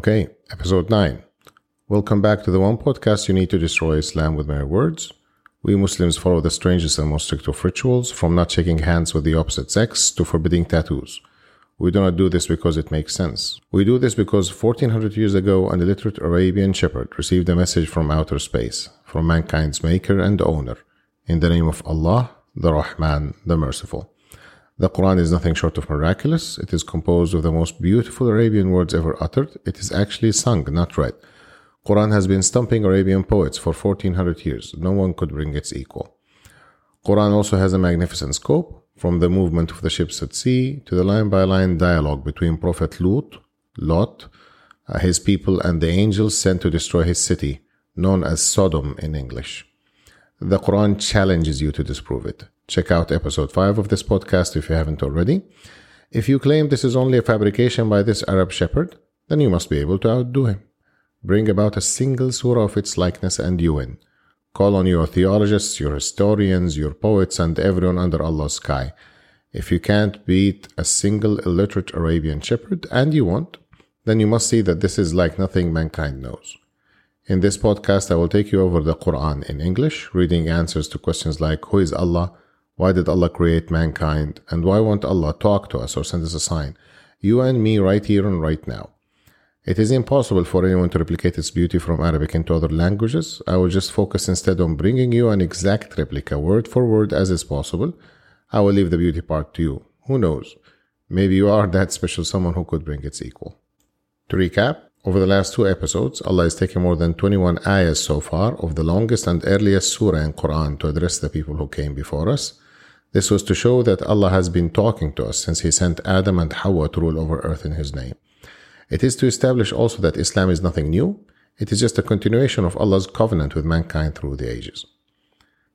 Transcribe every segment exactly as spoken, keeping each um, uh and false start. Okay, episode nine. Welcome back to the one podcast you need to destroy Islam with mere words. We Muslims follow the strangest and most strict of rituals, from not shaking hands with the opposite sex to forbidding tattoos. We do not do this because it makes sense. We do this because fourteen hundred years ago, an illiterate Arabian shepherd received a message from outer space, from mankind's maker and owner, in the name of Allah, the Rahman, the Merciful. The Quran is nothing short of miraculous. It is composed of the most beautiful Arabian words ever uttered. It is actually sung, not read. Quran has been stumping Arabian poets for fourteen hundred years. No one could bring its equal. Quran also has a magnificent scope, from the movement of the ships at sea to the line-by-line dialogue between Prophet Lut, Lot, his people, and the angels sent to destroy his city, known as Sodom in English. The Quran challenges you to disprove it. Check out episode five of this podcast if you haven't already. If you claim this is only a fabrication by this Arab shepherd, then you must be able to outdo him. Bring about a single surah of its likeness and you win. Call on your theologists, your historians, your poets, and everyone under Allah's sky. If you can't beat a single illiterate Arabian shepherd, and you won't, then you must see that this is like nothing mankind knows. In this podcast, I will take you over the Quran in English, reading answers to questions like, who is Allah? Why did Allah create mankind? And why won't Allah talk to us or send us a sign? You and me right here and right now. It is impossible for anyone to replicate its beauty from Arabic into other languages. I will just focus instead on bringing you an exact replica, word for word, as is possible. I will leave the beauty part to you. Who knows? Maybe you are that special someone who could bring its equal. To recap, over the last two episodes, Allah has taken more than twenty-one ayahs so far of the longest and earliest surah in Quran to address the people who came before us. This was to show that Allah has been talking to us since He sent Adam and Hawa to rule over earth in His name. It is to establish also that Islam is nothing new. It is just a continuation of Allah's covenant with mankind through the ages.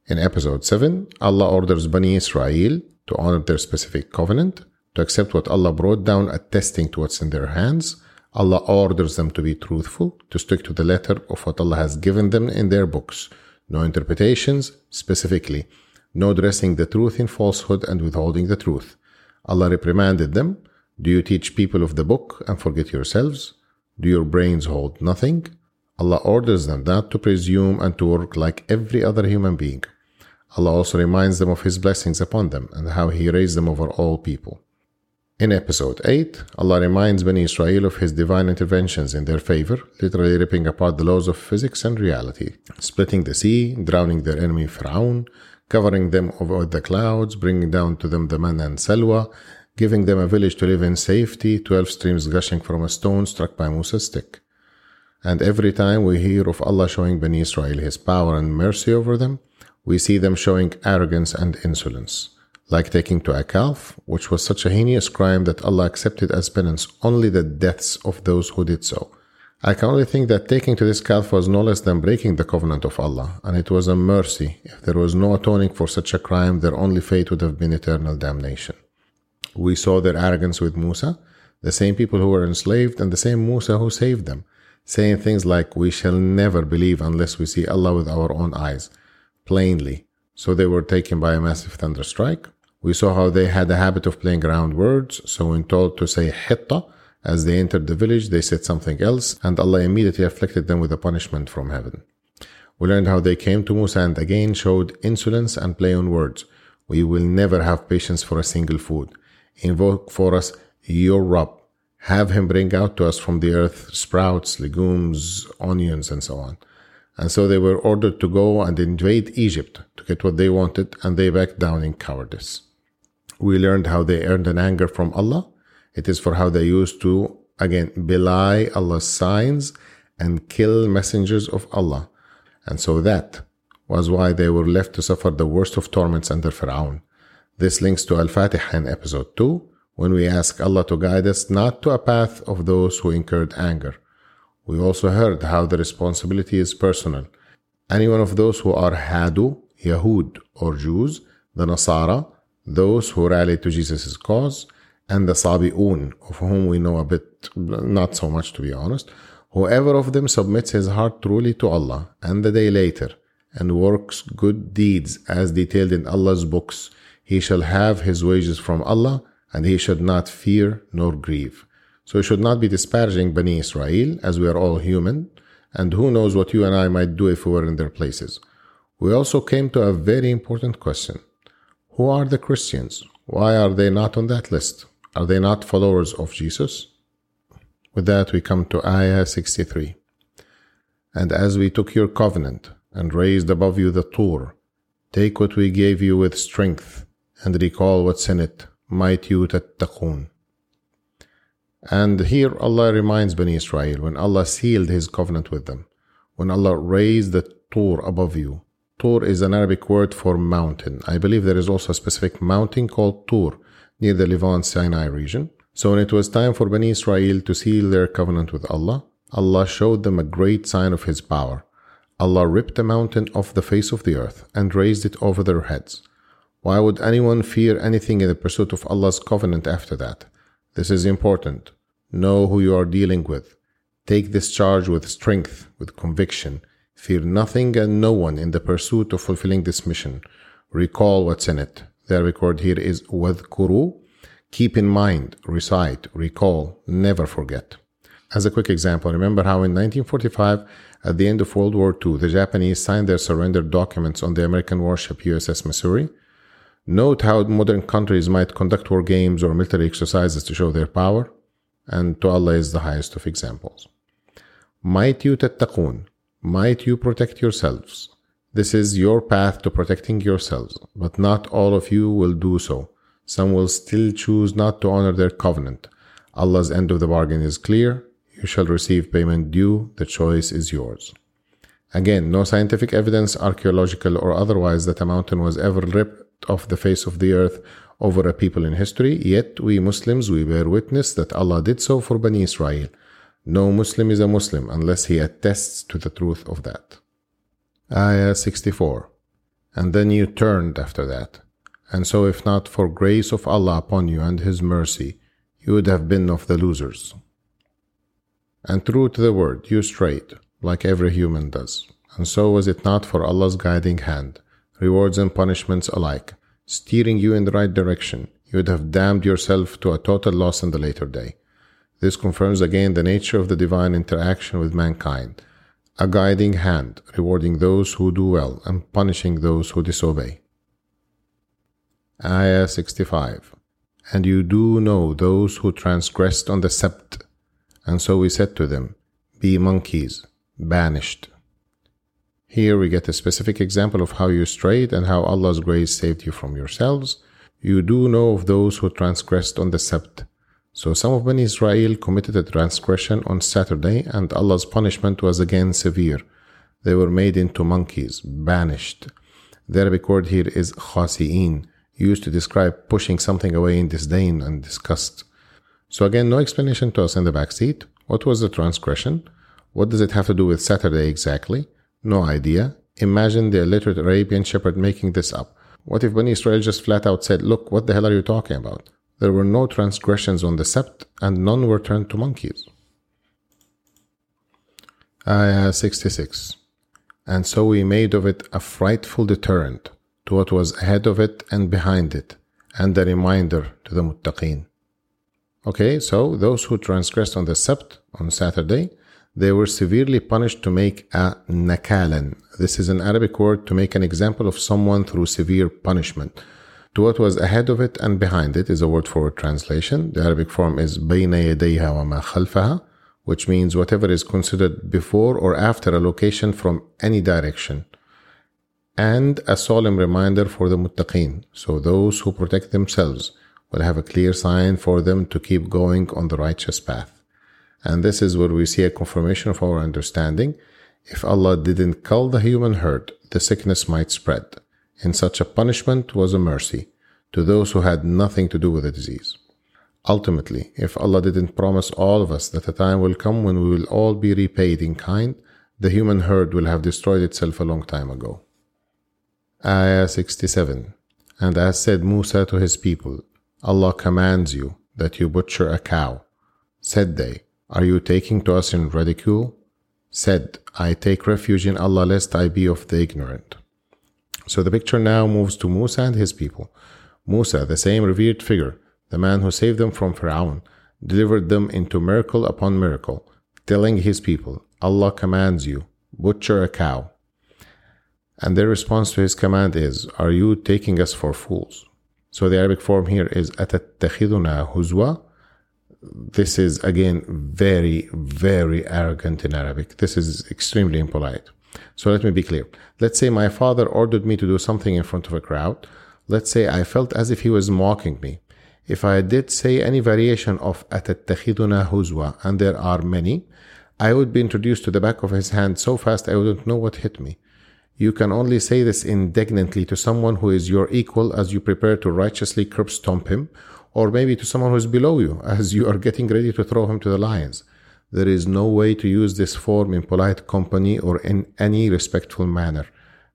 In episode seven, Allah orders Bani Israel to honor their specific covenant, to accept what Allah brought down, attesting to what's in their hands. Allah orders them to be truthful, to stick to the letter of what Allah has given them in their books. No interpretations, specifically. No dressing the truth in falsehood and withholding the truth. Allah reprimanded them. Do you teach people of the book and forget yourselves? Do your brains hold nothing? Allah orders them not to presume and to work like every other human being. Allah also reminds them of His blessings upon them and how He raised them over all people. In episode eight, Allah reminds Bani Israel of His divine interventions in their favor, literally ripping apart the laws of physics and reality, splitting the sea, drowning their enemy Pharaoh, covering them over the clouds, bringing down to them the manna and salwa, giving them a village to live in safety, twelve streams gushing from a stone struck by Mousa's stick. And every time we hear of Allah showing Bani Israel His power and mercy over them, we see them showing arrogance and insolence, like taking to a calf, which was such a heinous crime that Allah accepted as penance only the deaths of those who did so. I can only think that taking to this calf was no less than breaking the covenant of Allah, and it was a mercy. If there was no atoning for such a crime, their only fate would have been eternal damnation. We saw their arrogance with Mousa, the same people who were enslaved and the same Mousa who saved them, saying things like, we shall never believe unless we see Allah with our own eyes, plainly. So they were taken by a massive thunderstrike. We saw how they had a habit of playing around words, so when told to say hitta, as they entered the village, they said something else, and Allah immediately afflicted them with a punishment from heaven. We learned how they came to Mousa and again showed insolence and play on words. We will never have patience for a single food. Invoke for us your Rabb. Have him bring out to us from the earth sprouts, legumes, onions, and so on. And so they were ordered to go and invade Egypt to get what they wanted, and they backed down in cowardice. We learned how they earned an anger from Allah. It is for how they used to, again, belie Allah's signs and kill messengers of Allah. And so that was why they were left to suffer the worst of torments under Pharaoh. This links to Al-Fatiha in episode two, when we ask Allah to guide us not to a path of those who incurred anger. We also heard how the responsibility is personal. Any one of those who are Hadu, Yahud, or Jews, the Nasara, those who rallied to Jesus' cause, and the Sabi'un, of whom we know a bit, not so much to be honest, whoever of them submits his heart truly to Allah and the day later, and works good deeds as detailed in Allah's books, he shall have his wages from Allah, and he should not fear nor grieve. So you should not be disparaging Bani Israel, as we are all human, and who knows what you and I might do if we were in their places. We also came to a very important question. Who are the Christians? Why are they not on that list? Are they not followers of Jesus? With that, we come to Ayah sixty-three. And as we took your covenant and raised above you the Tur, take what we gave you with strength and recall what's in it, might you tattaqun. And here Allah reminds Bani Israel when Allah sealed His covenant with them, when Allah raised the Tur above you. Tur is an Arabic word for mountain. I believe there is also a specific mountain called Tur near the Levant Sinai region. So when it was time for Bani Israel to seal their covenant with Allah, Allah showed them a great sign of His power. Allah ripped the mountain off the face of the earth and raised it over their heads. Why would anyone fear anything in the pursuit of Allah's covenant after that? This is important. Know who you are dealing with. Take this charge with strength, with conviction. Fear nothing and no one in the pursuit of fulfilling this mission. Recall what's in it. The Arabic word here is wadhkuru. Keep in mind, recite, recall, never forget. As a quick example, remember how in nineteen forty-five, at the end of World War Two, the Japanese signed their surrender documents on the American warship U S S Missouri? Note how modern countries might conduct war games or military exercises to show their power, and to Allah is the highest of examples. Might you tattaqun, might you protect yourselves. This is your path to protecting yourselves, but not all of you will do so. Some will still choose not to honor their covenant. Allah's end of the bargain is clear. You shall receive payment due, the choice is yours. Again, no scientific evidence, archaeological or otherwise, that a mountain was ever ripped off the face of the earth over a people in history, yet we Muslims, we bear witness that Allah did so for Bani Israel. No Muslim is a Muslim unless he attests to the truth of that. Ayah sixty-four. And then you turned after that. And so if not for grace of Allah upon you and His mercy, you would have been of the losers. And true to the word, you strayed, like every human does. And so was it not for Allah's guiding hand, rewards and punishments alike, steering you in the right direction, you would have damned yourself to a total loss in the later day. This confirms again the nature of the divine interaction with mankind, a guiding hand, rewarding those who do well and punishing those who disobey. Ayah sixty-five. And you do know those who transgressed on the Sabbt, and so we said to them, be monkeys, banished. Here we get a specific example of how you strayed and how Allah's grace saved you from yourselves. You do know of those who transgressed on the Sabbt. So some of Bani Israel committed a transgression on Saturday, and Allah's punishment was again severe. They were made into monkeys, banished. The Arabic word here is khasi'in, used to describe pushing something away in disdain and disgust. So again, no explanation to us in the backseat. What was the transgression? What does it have to do with Saturday exactly? No idea. Imagine the illiterate Arabian shepherd making this up. What if Bani Israel just flat out said, look, what the hell are you talking about? There were no transgressions on the Sabbt, and none were turned to monkeys. Ayah sixty-six. And so we made of it a frightful deterrent to what was ahead of it and behind it, and a reminder to the muttaqin. Okay, so those who transgressed on the Sabbt, on Saturday, they were severely punished to make a nakalan. This is an Arabic word to make an example of someone through severe punishment. To what was ahead of it and behind it is a word for translation. The Arabic form is bayna yadayha wa ma khalfaha, which means whatever is considered before or after a location from any direction. And a solemn reminder for the muttaqin, so those who protect themselves will have a clear sign for them to keep going on the righteous path. And this is where we see a confirmation of our understanding. If Allah didn't cull the human herd, the sickness might spread. In such a punishment was a mercy to those who had nothing to do with the disease. Ultimately, if Allah didn't promise all of us that a time will come when we will all be repaid in kind, the human herd will have destroyed itself a long time ago. Ayah sixty-seven. And as said Mousa to his people, Allah commands you that you butcher a cow. Said they, are you taking to us in ridicule? Said, I take refuge in Allah lest I be of the ignorant. So the picture now moves to Mousa and his people. Mousa, the same revered figure, the man who saved them from Pharaoh, delivered them into miracle upon miracle, telling his people, Allah commands you, butcher a cow. And their response to his command is, are you taking us for fools? So the Arabic form here is أَتَتَّخِذُنَا هُزْوَةً. This is again very, very arrogant in Arabic. This is extremely impolite. So let me be clear. Let's say my father ordered me to do something in front of a crowd. Let's say I felt as if he was mocking me. If I did say any variation of أَتَتَّخِذُنَا هُزْوَةً, and there are many, I would be introduced to the back of his hand so fast I wouldn't know what hit me. You can only say this indignantly to someone who is your equal as you prepare to righteously curb stomp him, or maybe to someone who is below you as you are getting ready to throw him to the lions. There is no way to use this form in polite company or in any respectful manner.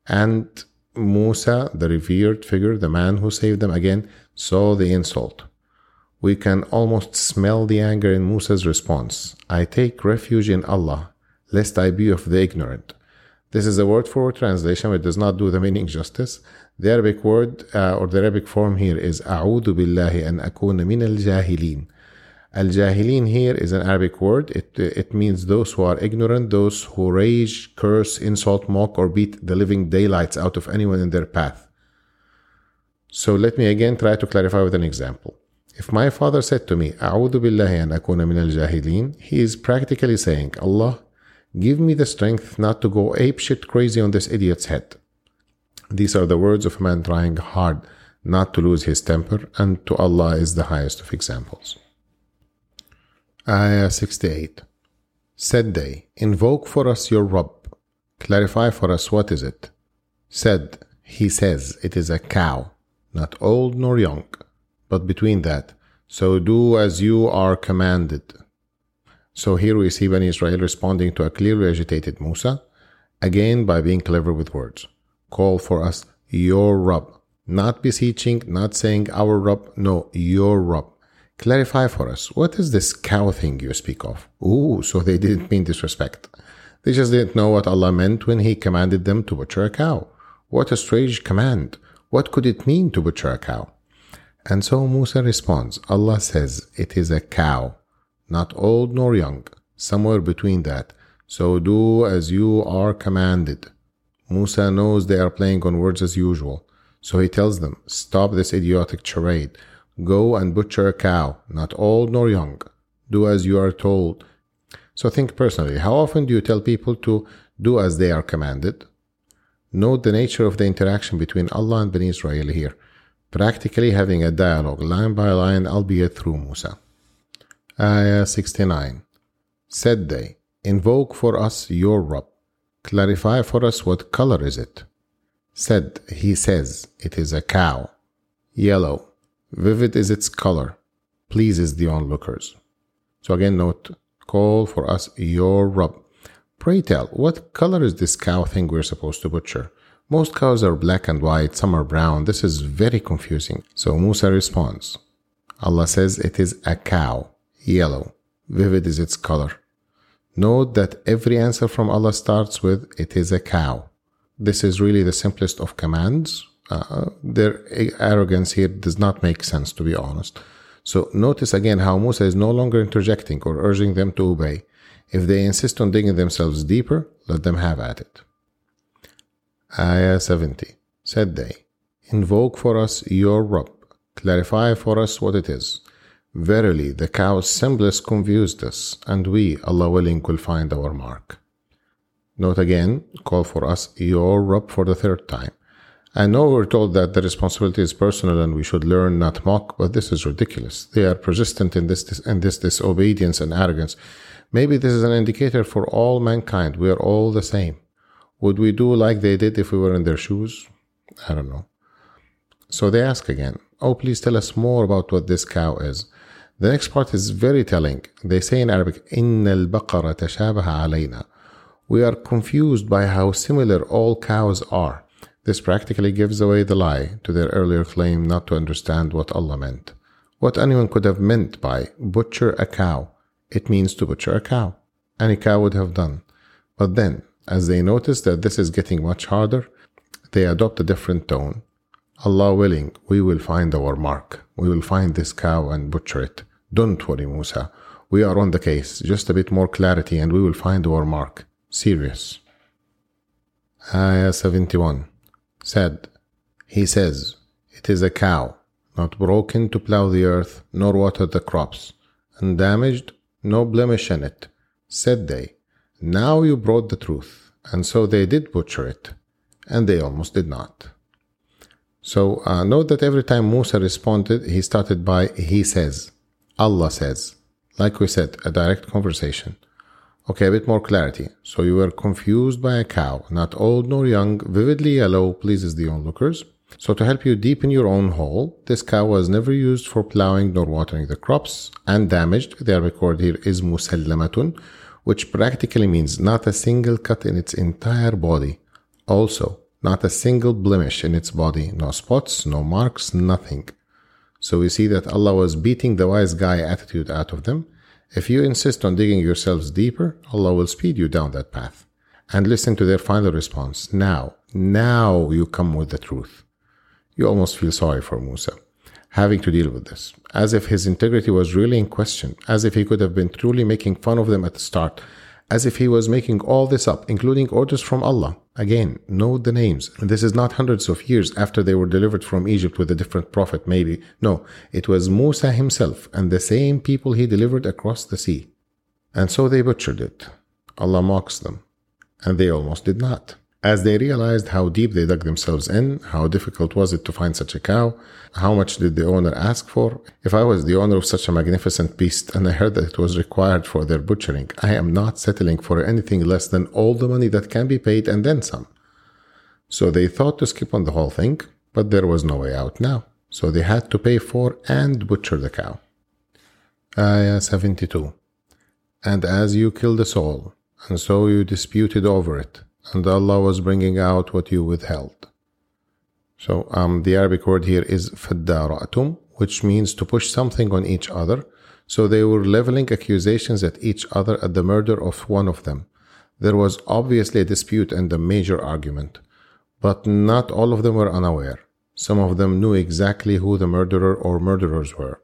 And Mousa, the revered figure, the man who saved them again, saw the insult. We can almost smell the anger in Mousa's response. I take refuge in Allah, lest I be of the ignorant. This is a word-for-word translation, but it does not do the meaning justice. The Arabic word uh, or the Arabic form here is أعوذ بالله أن أكون من الجاهلين. Al-Jahilin here is an Arabic word. It, it means those who are ignorant, those who rage, curse, insult, mock, or beat the living daylights out of anyone in their path. So let me again try to clarify with an example. If my father said to me, أعوذ بالله أن أكون من الجاهلين, he is practically saying, Allah, give me the strength not to go apeshit crazy on this idiot's head. These are the words of a man trying hard not to lose his temper, and to Allah is the highest of examples. Ayah sixty-eight. Said they, invoke for us your Rabb. Clarify for us, what is it? Said, he says, it is a cow, not old nor young, but between that. So do as you are commanded. So here we see Bani Israel responding to a clearly agitated Mousa, again by being clever with words. Call for us your Rabb, not beseeching, not saying our Rabb, no, your Rabb. Clarify for us, what is this cow thing you speak of? Ooh, so they didn't mean disrespect. They just didn't know what Allah meant when He commanded them to butcher a cow. What a strange command. What could it mean to butcher a cow? And so Mousa responds, Allah says, it is a cow, not old nor young, somewhere between that. So do as you are commanded. Mousa knows they are playing on words as usual. So he tells them, stop this idiotic charade. Go and butcher a cow, not old nor young. Do as you are told. So think personally, how often do you tell people to do as they are commanded? Note the nature of the interaction between Allah and Bani Israel here. Practically having a dialogue, line by line, albeit through Mousa. Ayah sixty-nine. Said they, invoke for us your Rabb. Clarify for us, what color is it? Said, he says, it is a cow. Yellow. Vivid is its color. Pleases the onlookers. So again note, call for us your Rabb. Pray tell, what color is this cow thing we're supposed to butcher? Most cows are black and white, some are brown. This is very confusing. So Mousa responds, Allah says it is a cow. Yellow, vivid is its color. Note that every answer from Allah starts with, it is a cow. This is really the simplest of commands. Uh, their arrogance here does not make sense, to be honest. So notice again how Mousa is no longer interjecting or urging them to obey. If they insist on digging themselves deeper, let them have at it. Ayah seventy. Said they, invoke for us your Rabb. Clarify for us what it is. Verily, the cow's semblance confused us, and we, Allah willing, will find our mark. Note again, call for us your Rabb for the third time. I know we're told that the responsibility is personal and we should learn not mock, but this is ridiculous. They are persistent in this in this disobedience and arrogance. Maybe this is an indicator for all mankind. We are all the same. Would we do like they did if we were in their shoes? I don't know. So they ask again, oh, please tell us more about what this cow is. The next part is very telling. They say in Arabic, إِنَّ الْبَقَرَ تَشَابَهَ عَلَيْنَا. We are confused by how similar all cows are. This practically gives away the lie to their earlier claim not to understand what Allah meant. What anyone could have meant by butcher a cow. It means to butcher a cow. Any cow would have done. But then, as they notice that this is getting much harder, they adopt a different tone. Allah willing, we will find our mark. We will find this cow and butcher it. Don't worry, Mousa. We are on the case. Just a bit more clarity and we will find our mark. Serious. Ayah seventy-one said, He says, It is a cow, not broken to plow the earth, nor water the crops, undamaged, no blemish in it. Said they, Now you brought the truth. And so they did butcher it, and they almost did not. So uh, note that every time Mousa responded, he started by, He says, Allah says. Like we said, a direct conversation. Okay, a bit more clarity. So you were confused by a cow, not old nor young, vividly yellow, pleases the onlookers. So to help you deepen your own hole, this cow was never used for plowing nor watering the crops, and damaged, their record here is musallamatun, which practically means not a single cut in its entire body. Also, not a single blemish in its body, no spots, no marks, nothing. So we see that Allah was beating the wise guy attitude out of them. If you insist on digging yourselves deeper, Allah will speed you down that path. And listen to their final response. Now, now you come with the truth. You almost feel sorry for Mousa, having to deal with this, as if his integrity was really in question, as if he could have been truly making fun of them at the start, as if he was making all this up, including orders from Allah. Again, note the names. This is not hundreds of years after they were delivered from Egypt with a different prophet, maybe. No, it was Mousa himself and the same people he delivered across the sea. And so they butchered it. Allah mocks them. And they almost did not. As they realized how deep they dug themselves in, how difficult was it to find such a cow, how much did the owner ask for? If I was the owner of such a magnificent beast and I heard that it was required for their butchering, I am not settling for anything less than all the money that can be paid and then some. So they thought to skip on the whole thing, but there was no way out now. So they had to pay for and butcher the cow. Ayah seventy-two. And as you killed a soul, and so you disputed over it, and Allah was bringing out what you withheld. So um, the Arabic word here is فَدَّارَأْتُمْ, which means to push something on each other. So they were leveling accusations at each other at the murder of one of them. There was obviously a dispute and a major argument. But not all of them were unaware. Some of them knew exactly who the murderer or murderers were.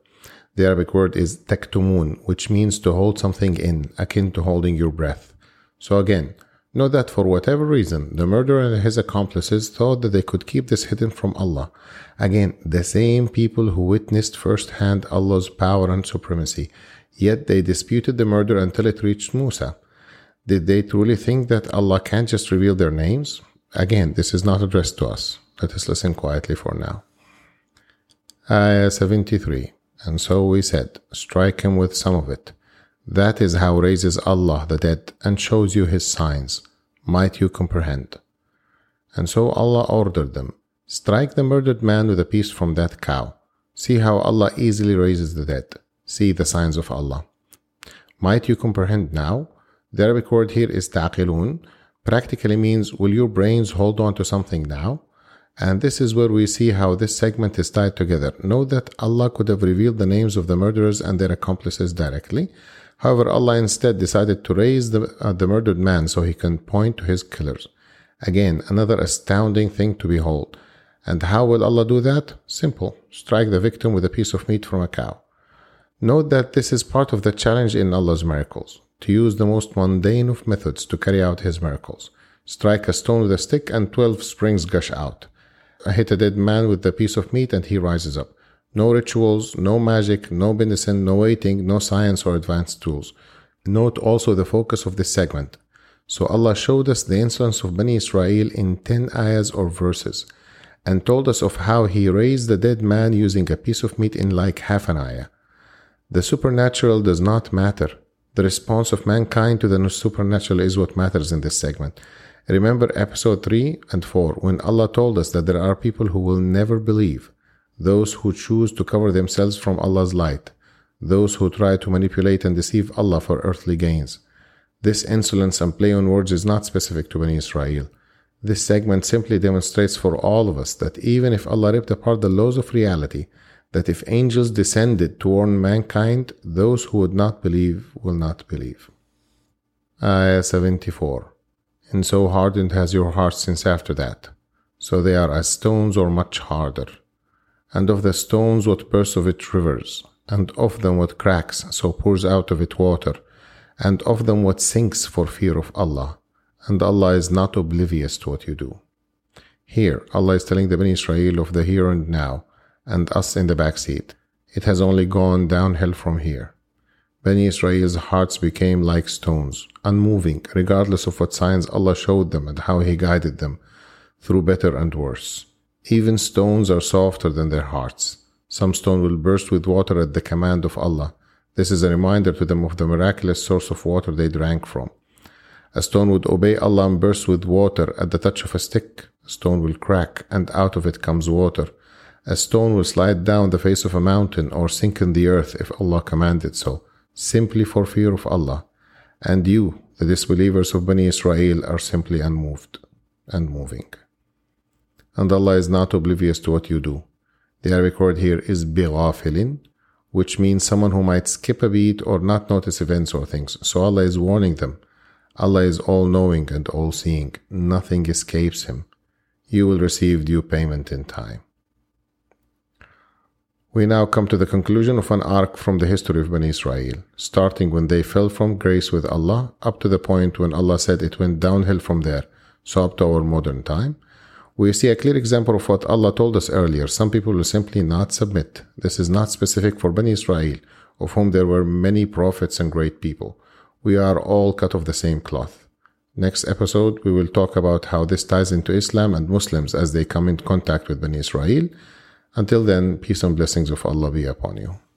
The Arabic word is تَكْتُمُونَ, which means to hold something in, akin to holding your breath. So again, note that for whatever reason, the murderer and his accomplices thought that they could keep this hidden from Allah. Again, the same people who witnessed firsthand Allah's power and supremacy. Yet they disputed the murder until it reached Mousa. Did they truly think that Allah can't just reveal their names? Again, this is not addressed to us. Let us listen quietly for now. Ayah seventy-three. And so we said, strike him with some of it. That is how raises Allah the dead and shows you His signs. Might you comprehend? And so Allah ordered them, strike the murdered man with a piece from that cow. See how Allah easily raises the dead. See the signs of Allah. Might you comprehend now? The Arabic word here is ta'qilun. Practically means, will your brains hold on to something now? And this is where we see how this segment is tied together. Note that Allah could have revealed the names of the murderers and their accomplices directly. However, Allah instead decided to raise the, uh, the murdered man so he can point to his killers. Again, another astounding thing to behold. And how will Allah do that? Simple. Strike the victim with a piece of meat from a cow. Note that this is part of the challenge in Allah's miracles, to use the most mundane of methods to carry out His miracles. Strike a stone with a stick and twelve springs gush out. I hit a dead man with a piece of meat and he rises up. No rituals, no magic, no medicine, no waiting, no science or advanced tools. Note also the focus of this segment. So Allah showed us the insolence of Bani Israel in ten ayahs or verses, and told us of how He raised the dead man using a piece of meat in like half an ayah. The supernatural does not matter. The response of mankind to the supernatural is what matters in this segment. Remember episode three and four, when Allah told us that there are people who will never believe, those who choose to cover themselves from Allah's light, those who try to manipulate and deceive Allah for earthly gains. This insolence and play on words is not specific to Bani Israel. This segment simply demonstrates for all of us that even if Allah ripped apart the laws of reality, that if angels descended to warn mankind, those who would not believe will not believe. Ayah seventy-four. And so hardened has your heart since after that. So they are as stones or much harder. And of the stones what burst of it rivers, and of them what cracks, so pours out of it water, and of them what sinks for fear of Allah, and Allah is not oblivious to what you do. Here, Allah is telling the Bani Israel of the here and now, and us in the backseat. It has only gone downhill from here. Bani Israel's hearts became like stones, unmoving, regardless of what signs Allah showed them and how He guided them, through better and worse. Even stones are softer than their hearts. Some stone will burst with water at the command of Allah. This is a reminder to them of the miraculous source of water they drank from. A stone would obey Allah and burst with water at the touch of a stick. A stone will crack, and out of it comes water. A stone will slide down the face of a mountain or sink in the earth if Allah commanded so, simply for fear of Allah. And you, the disbelievers of Bani Israel, are simply unmoved and moving. And Allah is not oblivious to what you do. The Arabic word here is بِغَافِلٍ, which means someone who might skip a beat or not notice events or things. So Allah is warning them. Allah is all-knowing and all-seeing. Nothing escapes Him. You will receive due payment in time. We now come to the conclusion of an arc from the history of Bani Israel, starting when they fell from grace with Allah, up to the point when Allah said it went downhill from there, so up to our modern time. We see a clear example of what Allah told us earlier. Some people will simply not submit. This is not specific for Bani Israel, of whom there were many prophets and great people. We are all cut of the same cloth. Next episode, we will talk about how this ties into Islam and Muslims as they come in contact with Bani Israel. Until then, peace and blessings of Allah be upon you.